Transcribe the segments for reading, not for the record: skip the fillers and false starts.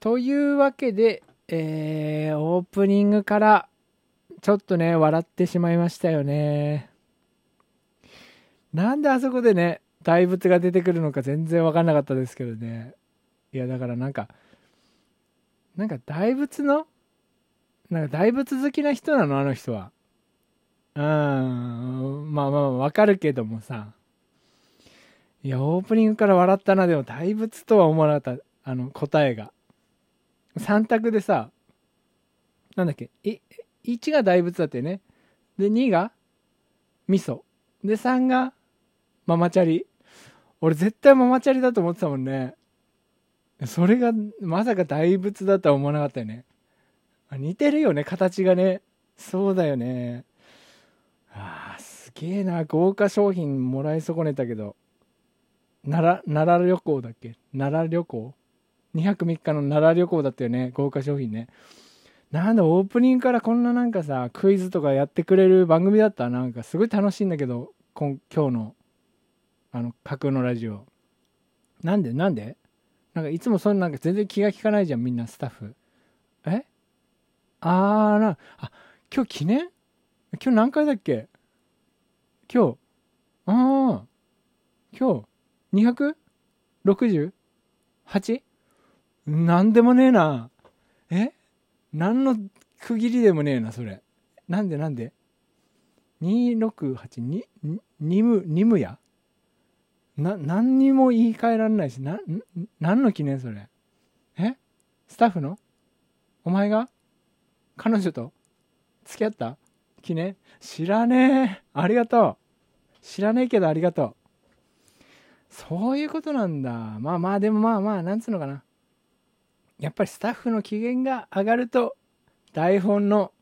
というわけで、オープニングからちょっとね笑ってしまいましたよね。なんであそこでね大仏が出てくるのか全然分かんなかったですけどね。いやだからなんか大仏の大仏好きな人なのあの人は。まあまあ分かるけどもさ。いやオープニングから笑ったな。でも大仏とは思わなかった。あの答えが3択でさ、なんだっけ、1が大仏だってね、で2が味噌で3がママチャリ。俺絶対ママチャリだと思ってたもんね。それがまさか大仏だとは思わなかったよね。似てるよね形がね。そうだよね。あーすげえな、豪華商品もらい損ねたけど。奈良旅行だっけ、奈良旅行2泊3日の奈良旅行だったよね。豪華商品ね。なんだオープニングからこんななんかさクイズとかやってくれる番組だった。なんかすごい楽しいんだけど今日のあの架空のラジオ。なんでなんかいつもそんななんか全然気が利かないじゃんみんなスタッフ。今日記念、今日何回だっけ、今日268? なんでもねえな。何の区切りでもねえな、それ。なんで ?268、2むや何にも言い換えられないし、何の記念それ。スタッフのお前が彼女と付き合った記念。知らねえ。ありがとう。知らねえけどありがとう。そういうことなんだ。まあなんつうのかな、やっぱりスタッフの機嫌が上がると台本の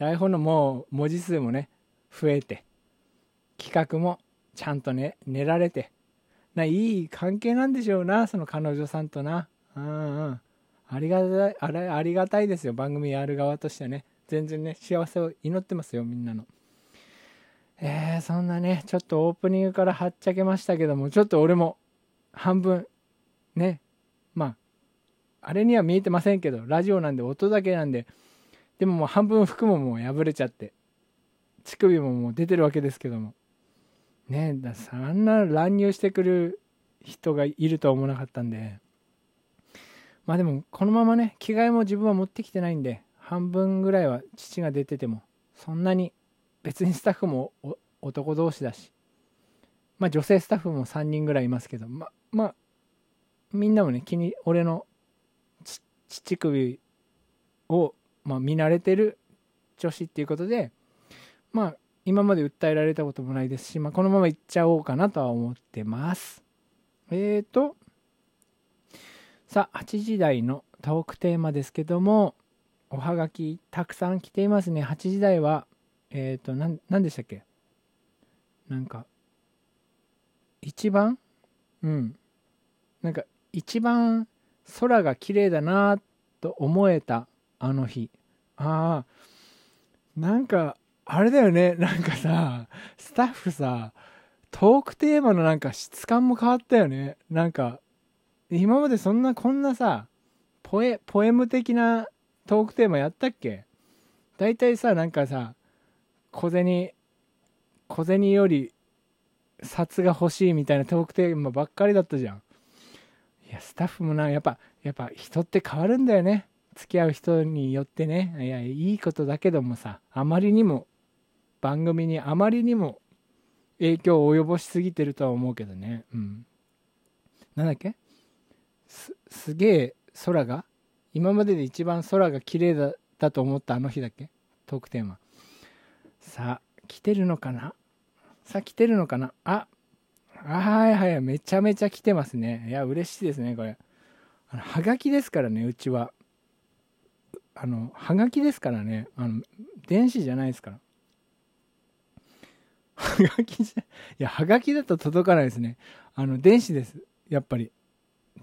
もう文字数もね増えて、企画もちゃんとね練られていい関係なんでしょうな、その彼女さんとな。ありがたいですよ、番組やる側としてはね。全然ね幸せを祈ってますよみんなの。そんなねちょっとオープニングからはっちゃけましたけども、ちょっと俺も半分ね、まああれには見えてませんけどラジオなんで音だけなんで、でももう半分服ももう破れちゃって乳首ももう出てるわけですけどもね。そんな乱入してくる人がいるとは思わなかったんで、まあでもこのままね着替えも自分は持ってきてないんで半分ぐらいは乳が出ててもそんなに、別にスタッフも男同士だし、まあ女性スタッフも3人ぐらいいますけど、まあみんなもね俺の乳首を、まあ、見慣れてる女子っていうことで、まあ今まで訴えられたこともないですし、まあこのままいっちゃおうかなとは思ってます。さあ8時台のトークテーマですけども、おはがきたくさん来ていますね。8時台は何でしたっけ、なんか一番空が綺麗だなと思えたあの日。なんかあれだよね、なんかさスタッフさトークテーマのなんか質感も変わったよね。なんか今までこんなさポエム的なトークテーマやったっけ。だいたいさなんかさ小銭より札が欲しいみたいなトークテーマばっかりだったじゃん。いやスタッフもやっぱ人って変わるんだよね、付き合う人によってね。いやいいことだけどもさ、番組にあまりにも影響を及ぼしすぎてるとは思うけどね。なんだっけ、すげえ空が今までで一番空が綺麗だと思ったあの日だっけ、トークテーマ。さあ来てるのかな。はい、めちゃめちゃ来てますね。いや嬉しいですねこれ。はがきですからね、うちははがきですからね、電子じゃないですから。はがきだと届かないですね。電子ですやっぱり。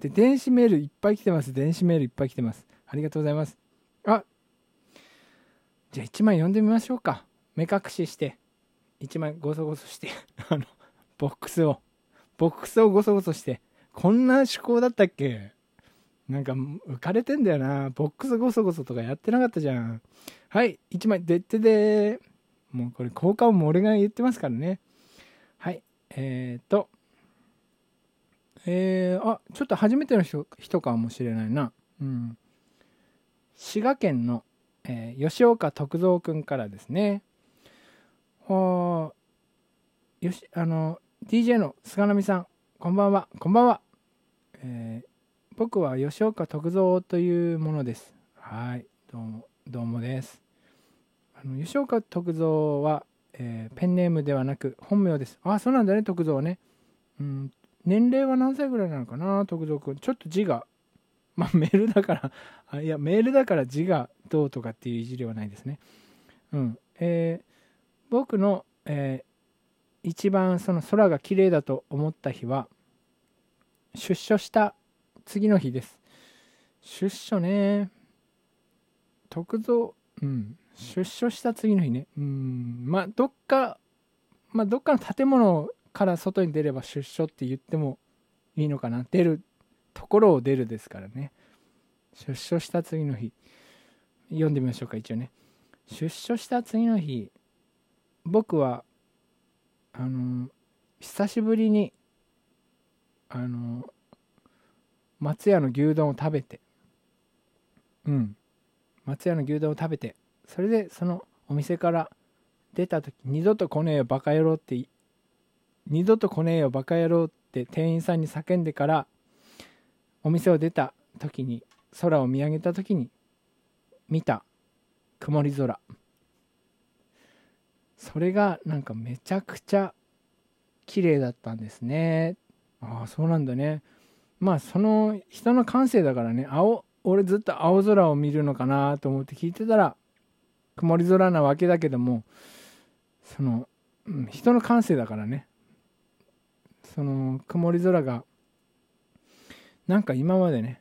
で電子メールいっぱい来てます。ありがとうございます。じゃあ1枚読んでみましょうか。目隠しして1枚ゴソゴソしてボックスをゴソゴソして、こんな趣向だったっけ。なんか浮かれてんだよな。ボックスゴソゴソとかやってなかったじゃん。はい1枚でってでー、もうこれ効果音も俺が言ってますからね。はいあ、ちょっと初めての人かもしれないな。うん、滋賀県の、吉岡徳蔵くんからですね。DJ の菅波さん、こんばんは。こんばんは。僕は吉岡徳蔵というものです。はい、どうもどうもです。吉岡徳蔵は、ペンネームではなく本名です。あ、そうなんだね、徳蔵ね。うん、年齢は何歳ぐらいなのかな、徳蔵くん。ちょっと字が、まあメールだから、いやメールだから字がどうとかっていういじりはないですね。うん、僕の、一番その空が綺麗だと思った日は出所した次の日です。出所ね、徳蔵、うん、出所した次の日ね。うん、まあどっかの建物から外に出れば出所って言ってもいいのかな。出るところを出るですからね。出所した次の日、読んでみましょうか一応ね。出所した次の日、僕は久しぶりに松屋の牛丼を食べて、うん、松屋の牛丼を食べて、それでそのお店から出た時、二度と来ねえよバカ野郎って二度と来ねえよバカ野郎って店員さんに叫んでからお店を出た時に、空を見上げた時に見た曇り空、それがなんかめちゃくちゃ綺麗だったんですね。ああ、そうなんだね。まあその人の感性だからね。俺ずっと青空を見るのかなと思って聞いてたら曇り空なわけだけども、その、うん、人の感性だからね。その曇り空がなんか今までね、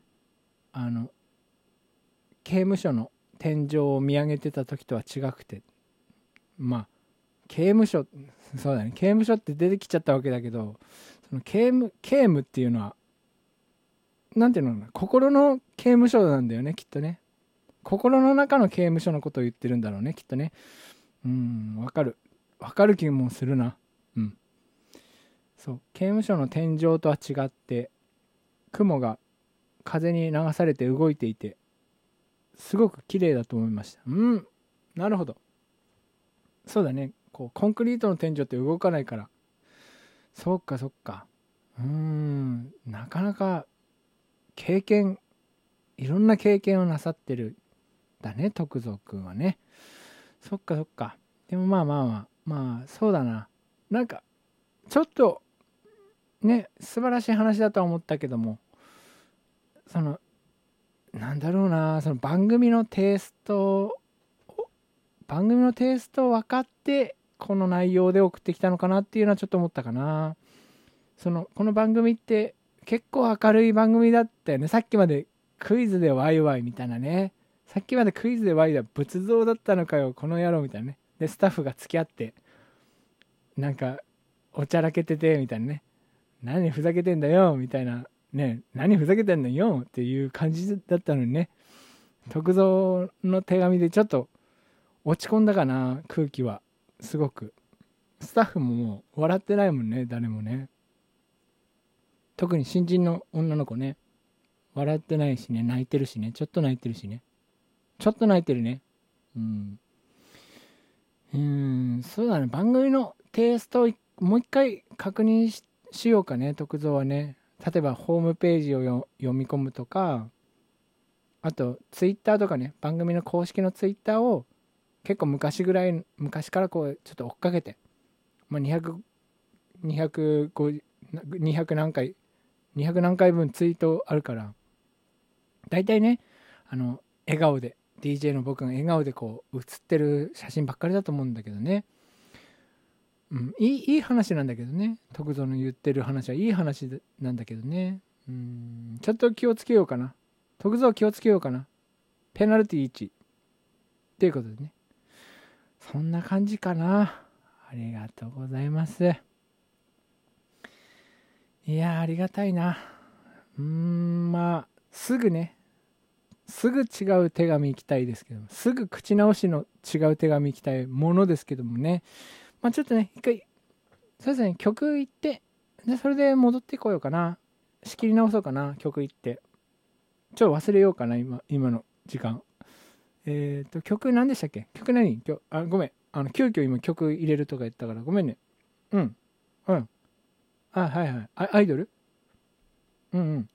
刑務所の天井を見上げてた時とは違くて、まあ刑務所、そうだね、刑務所って出てきちゃったわけだけど、その刑務っていうのはなんていうのかな、心の刑務所なんだよね、きっとね。心の中の刑務所のことを言ってるんだろうね、きっとね。わかる気もするな。うん。そう、刑務所の天井とは違って雲が風に流されて動いていて、すごく綺麗だと思いました。うん、なるほど。そうだね、こうコンクリートの天井って動かないから、そっかそっか。なかなかいろんな経験をなさってるだね、徳蔵くんはね。そっかそっか。でもまあそうだな、なんかちょっとね、素晴らしい話だとは思ったけども、そのなんだろうな、その番組のテイストを分かってこの内容で送ってきたのかなっていうのはちょっと思ったかな。この番組って結構明るい番組だったよね。さっきまでクイズでワイワイみたいなね。さっきまでクイズでワイワイ仏像だったのかよこの野郎みたいなね。でスタッフが付き合ってなんかおちゃらけててみたいなね。何ふざけてんだよみたいなね。何ふざけてんだよっていう感じだったのにね。徳蔵の手紙でちょっと落ち込んだかな、空気は。すごくスタッフももう笑ってないもんね、誰もね。特に新人の女の子ね、笑ってないしね、泣いてるしね、ちょっと泣いてるね。そうだね、番組のテイストをもう一回確認 しようかね、徳蔵はね。例えばホームページを読み込むとか、あとツイッターとかね、番組の公式のツイッターを結構昔からこうちょっと追っかけて、まあ、200何回分ツイートあるから、だいたいね、笑顔で DJ の僕が笑顔でこう写ってる写真ばっかりだと思うんだけどね。うん、いい話なんだけどね、徳蔵の言ってる話はいい話なんだけどね。ちょっと気をつけようかな、徳蔵気をつけようかな。ペナルティー1ということでね、そんな感じかな。ありがとうございます。いや、ありがたいな。まあ、すぐ違う手紙行きたいですけども、すぐ口直しの違う手紙行きたいものですけどもね、まあちょっとね、一回そうですね、曲行って、でそれで戻ってこようかな、仕切り直そうかな、曲行って、ちょっと忘れようかな、今の時間。曲何でしたっけ？曲何？今日、あ、ごめん、急遽今曲入れるとか言ったからごめんね。うんうん。あ、はいはい。アイドル？うんうん。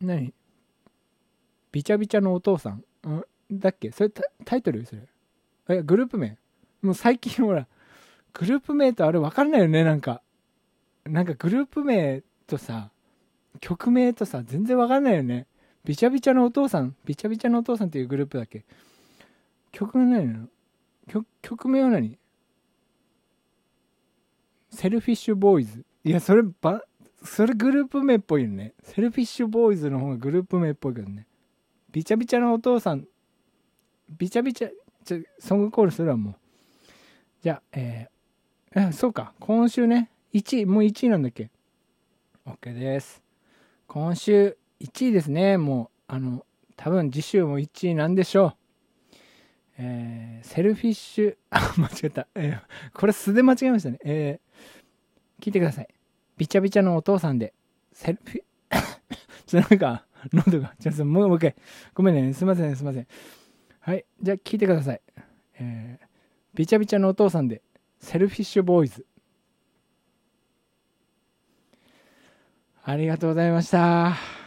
何？びちゃびちゃのお父さん？うん、だっけ？それタイトル？それ。え、グループ名？もう最近ほらグループ名とあれ分からないよね。なんかグループ名とさ曲名とさ全然分からないよね。びちゃびちゃのお父さん、びちゃびちゃのお父さんっていうグループだっけ？曲名なの？曲名は何？セルフィッシュボーイズ。いや、それグループ名っぽいよね。セルフィッシュボーイズの方がグループ名っぽいけどね。びちゃびちゃのお父さん、びちゃびちゃ、ソングコールするわ、もう。じゃあ、そうか、今週ね、1位、もう1位なんだっけ？ OK です。今週、1位ですね、もう、多分次週も1位なんでしょう。セルフィッシュ、あ、間違えた。これ素で間違えましたね。聞いてください。びちゃびちゃのお父さんで、セルフィちょっとなんか、喉が、ちょっともう一回、ごめんね、すいません。はい、じゃあ聞いてください。びちゃびちゃのお父さんで、セルフィッシュボーイズ。ありがとうございました。